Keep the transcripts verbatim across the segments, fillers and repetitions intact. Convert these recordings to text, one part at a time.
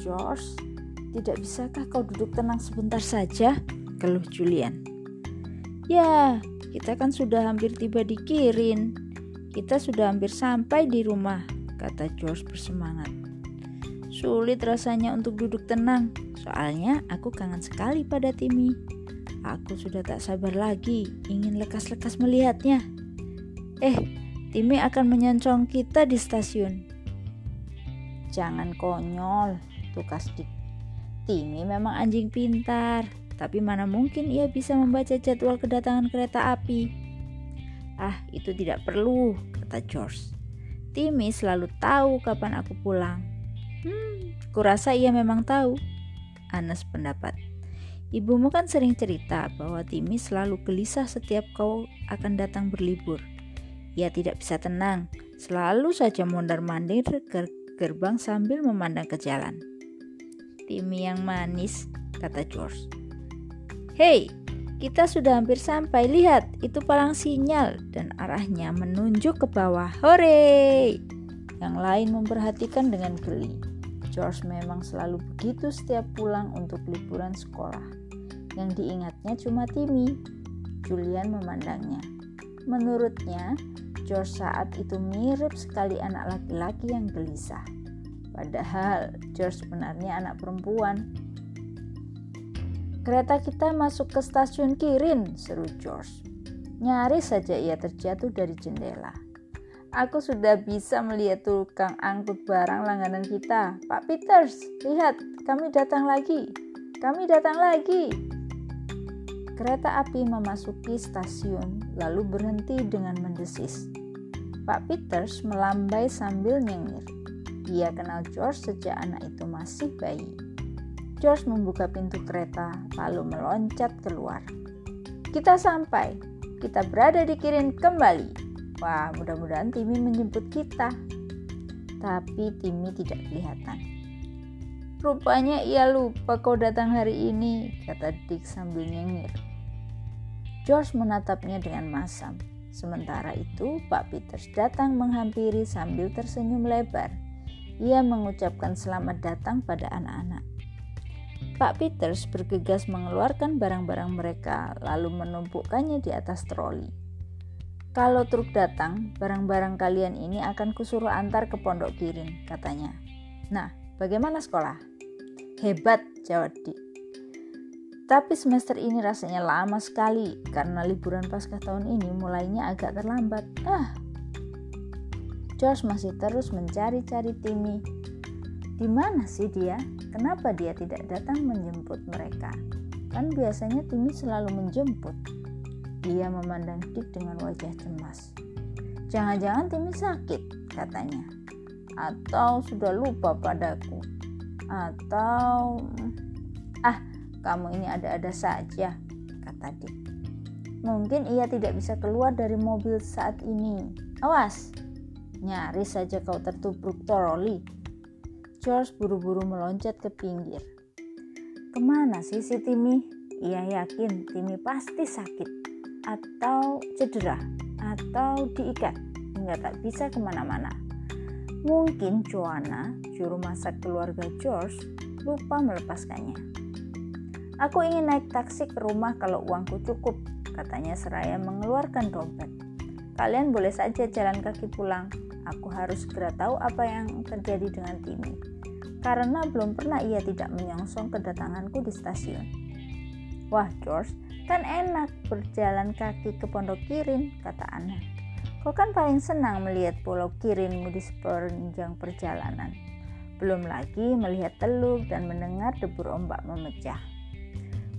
George, tidak bisakah kau duduk tenang sebentar saja? Keluh Julian. Ya, kita kan sudah hampir tiba di Kirin. Kita sudah hampir sampai di rumah, kata George bersemangat. Sulit rasanya untuk duduk tenang, soalnya aku kangen sekali pada Timmy. Aku sudah tak sabar lagi, ingin lekas-lekas melihatnya. Eh, Timmy akan menyoncong kita di stasiun. Jangan konyol, tukas Dik. Timmy memang anjing pintar, tapi mana mungkin ia bisa membaca jadwal kedatangan kereta api. Ah, itu tidak perlu, kata George. Timmy selalu tahu kapan aku pulang. Hmm, kurasa ia memang tahu. Ana sependapat. Ibumu kan sering cerita bahwa Timmy selalu gelisah setiap kau akan datang berlibur. Ia tidak bisa tenang, selalu saja mondar-mandir ke gerbang sambil memandang ke jalan. Timmy yang manis, kata George. Hei, kita sudah hampir sampai. Lihat, itu palang sinyal dan arahnya menunjuk ke bawah. Hore! Yang lain memperhatikan dengan geli. George memang selalu begitu setiap pulang untuk liburan sekolah. Yang diingatnya cuma Timmy. Julian memandangnya. Menurutnya, George saat itu mirip sekali anak laki-laki yang gelisah. Padahal, George sebenarnya anak perempuan. Kereta kita masuk ke stasiun Kirin, seru George. Nyaris saja ia terjatuh dari jendela. Aku sudah bisa melihat tukang angkut barang langganan kita. Pak Peters, lihat, kami datang lagi. Kami datang lagi. Kereta api memasuki stasiun, lalu berhenti dengan mendesis. Pak Peters melambai sambil nyengir. Dia kenal George sejak anak itu masih bayi. George membuka pintu kereta, lalu meloncat keluar. Kita sampai. Kita berada di Kirin kembali. Wah, mudah-mudahan Timmy menjemput kita. Tapi Timmy tidak kelihatan. Rupanya ia lupa kau datang hari ini, kata Dick sambil nyengir. George menatapnya dengan masam. Sementara itu, Pak Peters datang menghampiri sambil tersenyum lebar. Ia mengucapkan selamat datang pada anak-anak. Pak Peters bergegas mengeluarkan barang-barang mereka, lalu menumpukkannya di atas troli. Kalau truk datang, barang-barang kalian ini akan kusuruh antar ke Pondok Kirin, katanya. Nah, bagaimana sekolah? Hebat, jawab Dik. Tapi semester ini rasanya lama sekali, karena liburan pasca tahun ini mulainya agak terlambat. Ah, George masih terus mencari-cari Timmy. Di mana sih dia? Kenapa dia tidak datang menjemput mereka? Kan biasanya Timmy selalu menjemput. Dia memandang Dick dengan wajah cemas. Jangan-jangan Timmy sakit, katanya. Atau sudah lupa padaku. Atau... Ah, kamu ini ada-ada saja, kata Dick. Mungkin ia tidak bisa keluar dari mobil saat ini. Awas! Nyaris saja kau tertubruk troli. George buru-buru meloncat ke pinggir. Kemana sih si Timmy? Ia yakin Timmy pasti sakit. Atau cedera. Atau diikat. Hingga tak bisa kemana-mana. Mungkin Joanna, juru masak keluarga George, lupa melepaskannya. Aku ingin naik taksi ke rumah kalau uangku cukup, katanya seraya mengeluarkan dompet. Kalian boleh saja jalan kaki pulang. Aku harus segera tahu apa yang terjadi dengan Timmy. Karena belum pernah ia tidak menyongsong kedatanganku di stasiun. Wah George, kan enak berjalan kaki ke Pondok Kirin, kata Ana. Kau kan paling senang melihat Pulau Kirinmu di sepanjang perjalanan. Belum lagi melihat teluk dan mendengar debur ombak memecah.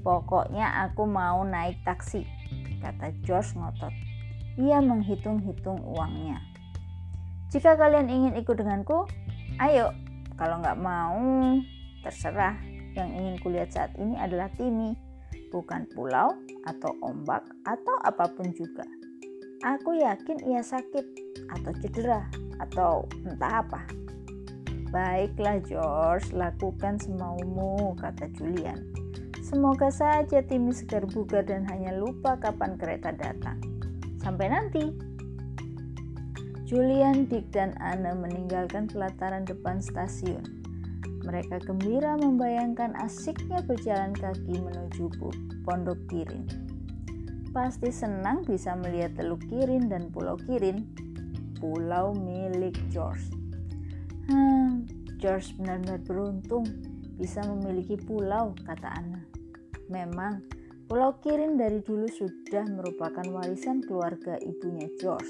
Pokoknya aku mau naik taksi, kata George ngotot. Ia menghitung-hitung uangnya. Jika kalian ingin ikut denganku, ayo. Kalau nggak mau, terserah. Yang ingin kulihat saat ini adalah Timmy, bukan pulau atau ombak atau apapun juga. Aku yakin ia sakit atau cedera atau entah apa. Baiklah George, lakukan semaumu, kata Julian. Semoga saja Timmy segar bugar dan hanya lupa kapan kereta datang. Sampai nanti. Julian, Dick, dan Anna meninggalkan pelataran depan stasiun. Mereka gembira membayangkan asiknya berjalan kaki menuju Pondok Kirin. Pasti senang bisa melihat Teluk Kirin dan Pulau Kirin, pulau milik George. Hmm, George benar-benar beruntung bisa memiliki pulau, kata Anna. Memang, Pulau Kirin dari dulu sudah merupakan warisan keluarga ibunya George.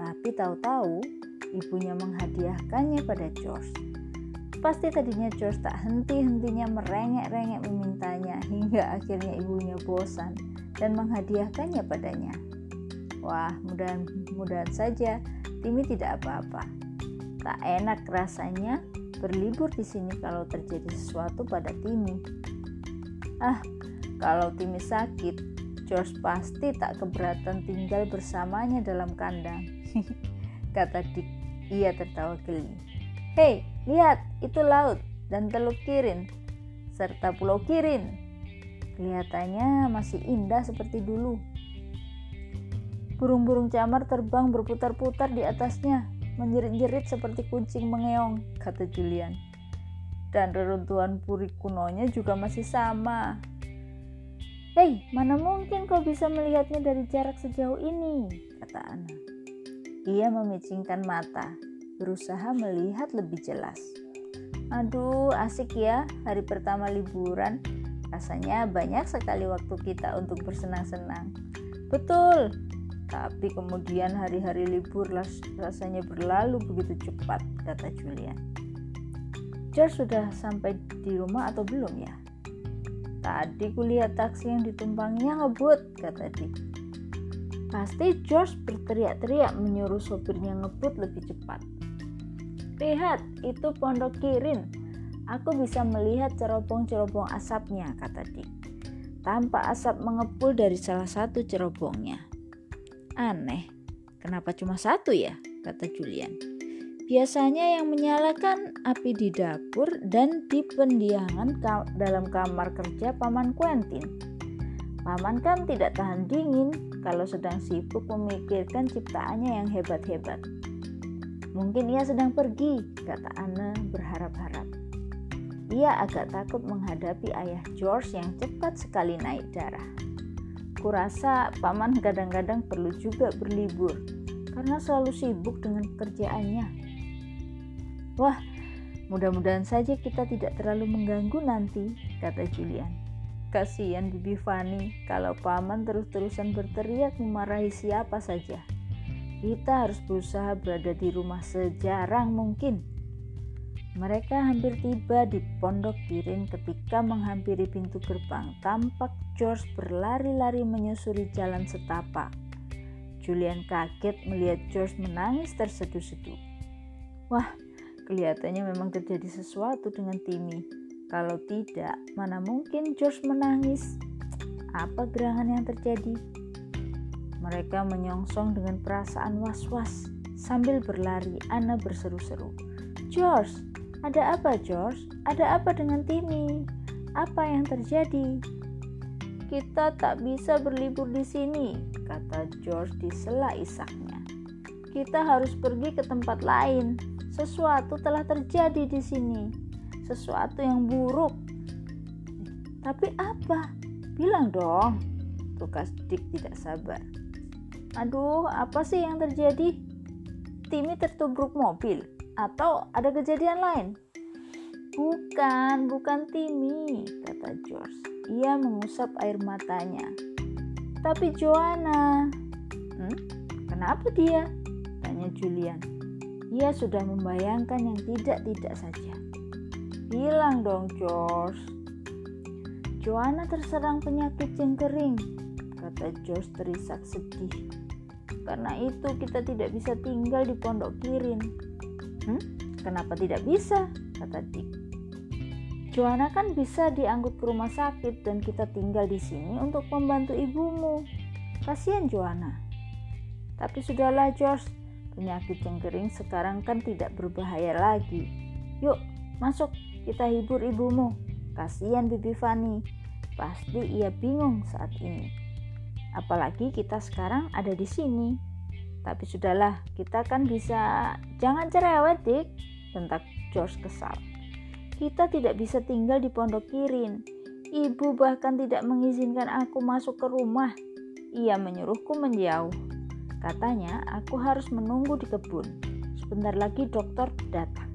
Tapi tahu-tahu, ibunya menghadiahkannya pada George. Pasti tadinya George tak henti-hentinya merengek-rengek memintanya hingga akhirnya ibunya bosan dan menghadiahkannya padanya. Wah, mudah-mudahan saja Timmy tidak apa-apa. Tak enak rasanya berlibur di sini kalau terjadi sesuatu pada Timmy. Ah, kalau Timmy sakit, George pasti tak keberatan tinggal bersamanya dalam kandang, kata Dick. Ia tertawa geli. Hei, lihat, itu laut dan Teluk Kirin serta Pulau Kirin. Kelihatannya masih indah seperti dulu. Burung-burung camar terbang berputar-putar di atasnya, menjerit-jerit seperti kucing mengeong, kata Julian. Dan reruntuhan puri kunonya juga masih sama. Hei, mana mungkin kau bisa melihatnya dari jarak sejauh ini, kata Anna. Ia memicingkan mata, berusaha melihat lebih jelas. Aduh, asik ya hari pertama liburan. Rasanya banyak sekali waktu kita untuk bersenang-senang. Betul, tapi kemudian hari-hari libur rasanya berlalu begitu cepat, kata Julia. George sudah sampai di rumah atau belum ya? Tadi kulihat taksi yang ditumpanginya ngebut, kata Dick. Pasti George berteriak-teriak menyuruh sopirnya ngebut lebih cepat. Lihat, itu Pondok Kirin. Aku bisa melihat cerobong-cerobong asapnya, kata Dick. Tampak asap mengepul dari salah satu cerobongnya. Aneh, kenapa cuma satu ya, kata Julian. Biasanya yang menyalakan api di dapur dan di pendiangan dalam kamar kerja Paman Quentin. Paman kan tidak tahan dingin kalau sedang sibuk memikirkan ciptaannya yang hebat-hebat. Mungkin ia sedang pergi, kata Anna berharap-harap. Ia agak takut menghadapi ayah George yang cepat sekali naik darah. Kurasa Paman kadang-kadang perlu juga berlibur, karena selalu sibuk dengan pekerjaannya. Wah, mudah-mudahan saja kita tidak terlalu mengganggu nanti, kata Julian. Kasihan Bibi Fani kalau Paman terus-terusan berteriak memarahi siapa saja. Kita harus berusaha berada di rumah sejarang mungkin. Mereka hampir tiba di Pondok Kirin ketika menghampiri pintu gerbang. Tampak George berlari-lari menyusuri jalan setapak. Julian kaget melihat George menangis terseduh-seduh. Wah, kelihatannya memang terjadi sesuatu dengan Timmy. Kalau tidak, mana mungkin George menangis? Apa gerangan yang terjadi? Mereka menyongsong dengan perasaan was-was. Sambil berlari, Anna berseru-seru. George, ada apa George? Ada apa dengan Timmy? Apa yang terjadi? Kita tak bisa berlibur di sini, kata George di sela isaknya. Kita harus pergi ke tempat lain. Sesuatu telah terjadi di sini. Sesuatu yang buruk. Tapi apa? Bilang dong, tukas Dick tidak sabar. Aduh, apa sih yang terjadi? Timmy tertubruk mobil atau ada kejadian lain? Bukan, bukan Timmy, kata George. Ia mengusap air matanya. Tapi Joanna. Hmm, kenapa dia? Tanya Julian. Ia sudah membayangkan yang tidak-tidak saja. Bilang dong, George. Joanna terserang penyakit jengkering, kata George terisak sedih. Karena itu kita tidak bisa tinggal di Pondok Kirin. Hmm, kenapa tidak bisa? Kata Dick. Joanna kan bisa diangkut ke rumah sakit dan kita tinggal di sini untuk membantu ibumu. Kasihan Joanna. Tapi sudahlah George, penyakit jengkering sekarang kan tidak berbahaya lagi. Yuk, masuk kita hibur ibumu. Kasihan Bibi Fani. Pasti ia bingung saat ini. Apalagi kita sekarang ada di sini. Tapi sudahlah, kita kan bisa. Jangan cerewet, Dick, bentak George kesal. Kita tidak bisa tinggal di Pondok Kirin. Ibu bahkan tidak mengizinkan aku masuk ke rumah. Ia menyuruhku menjauh. Katanya aku harus menunggu di kebun. Sebentar lagi dokter datang.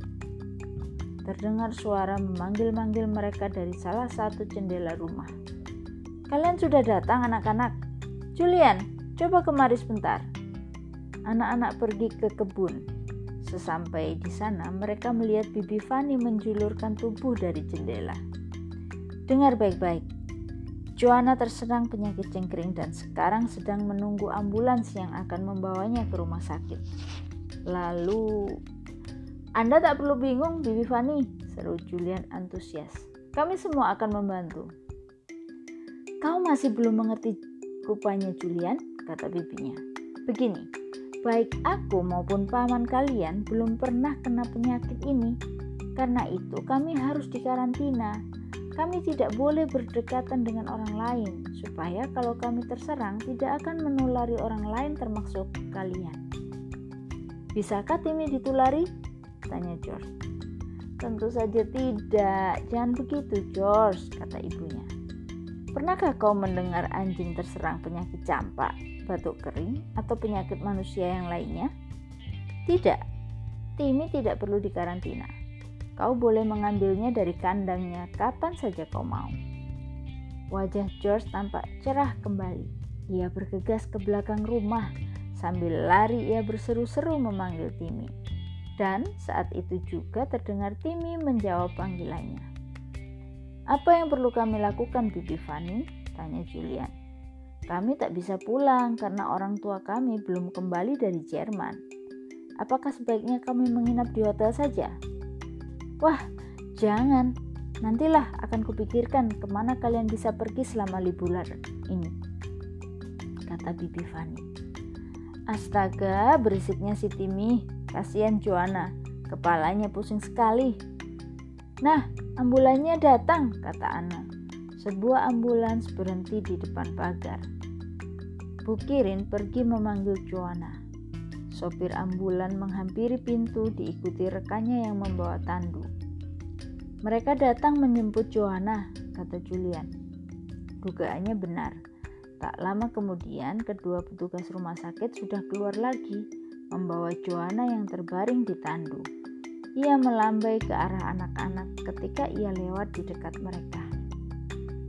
Terdengar suara memanggil-manggil mereka dari salah satu jendela rumah. Kalian sudah datang anak-anak? Julian, coba kemari sebentar. Anak-anak pergi ke kebun. Sesampai di sana, mereka melihat Bibi Fani menjulurkan tubuh dari jendela. Dengar baik-baik. Joanna terserang penyakit cengkering dan sekarang sedang menunggu ambulans yang akan membawanya ke rumah sakit. Lalu... Anda tak perlu bingung, Bibi Fani, seru Julian antusias. Kami semua akan membantu. Kau masih belum mengerti rupanya, Julian, kata bibinya. Begini, baik aku maupun paman kalian belum pernah kena penyakit ini. Karena itu kami harus dikarantina. Kami tidak boleh berdekatan dengan orang lain, supaya kalau kami terserang tidak akan menulari orang lain termasuk kalian. Bisakah Timmy ditulari? Tanya George. Tentu saja tidak. Jangan begitu, George, kata ibunya. Pernahkah kau mendengar anjing terserang penyakit campak, batuk kering, atau penyakit manusia yang lainnya? Tidak. Timmy tidak perlu dikarantina. Kau boleh mengambilnya dari kandangnya kapan saja kau mau. Wajah George tampak cerah kembali. Ia bergegas ke belakang rumah. Sambil lari ia berseru-seru memanggil Timmy. Dan saat itu juga terdengar Timmy menjawab panggilannya. Apa yang perlu kami lakukan, Bibi Fani? Tanya Julian. Kami tak bisa pulang karena orang tua kami belum kembali dari Jerman. Apakah sebaiknya kami menginap di hotel saja? Wah, jangan. Nantilah akan kupikirkan kemana kalian bisa pergi selama liburan ini, kata Bibi Fani. Astaga, berisiknya si Timmy. Kasihan Joanna, kepalanya pusing sekali. Nah, ambulannya datang, kata Ana. Sebuah ambulans berhenti di depan pagar. Bu Kirin pergi memanggil Joanna. Sopir ambulan menghampiri pintu diikuti rekannya yang membawa tandu. Mereka datang menjemput Joanna, kata Julian. Dugaannya benar. Tak lama kemudian, kedua petugas rumah sakit sudah keluar lagi, membawa Joanna yang terbaring di tandu. Ia melambai ke arah anak-anak ketika ia lewat di dekat mereka.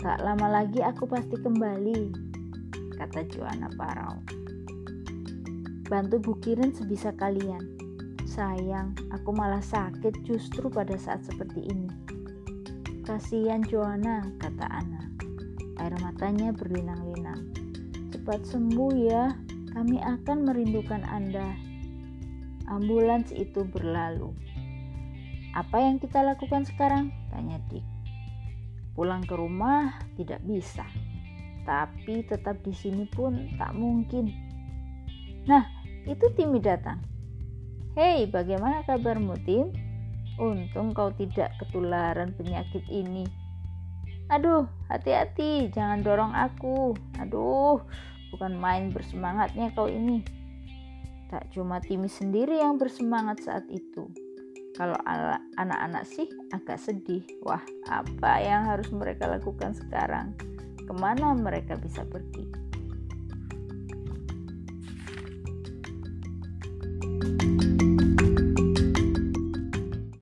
Tak lama lagi aku pasti kembali, kata Joanna parau. Bantu Bu Kirin sebisa kalian. Sayang, aku malah sakit justru pada saat seperti ini. Kasihan Joanna, kata Ana. Air matanya berlinang-linang. Cepat sembuh ya. Kami akan merindukan Anda. Ambulans itu berlalu. Apa yang kita lakukan sekarang? Tanya Dick. Pulang ke rumah tidak bisa. Tapi tetap di sini pun tak mungkin. Nah, itu Timmy datang. Hei, bagaimana kabarmu, Tim? Untung kau tidak ketularan penyakit ini. Aduh, hati-hati, jangan dorong aku. Aduh. Bukan main bersemangatnya kau ini. Tak cuma Timmy sendiri yang bersemangat saat itu. Kalau ala, anak-anak sih agak sedih. Wah, apa yang harus mereka lakukan sekarang? Kemana mereka bisa pergi?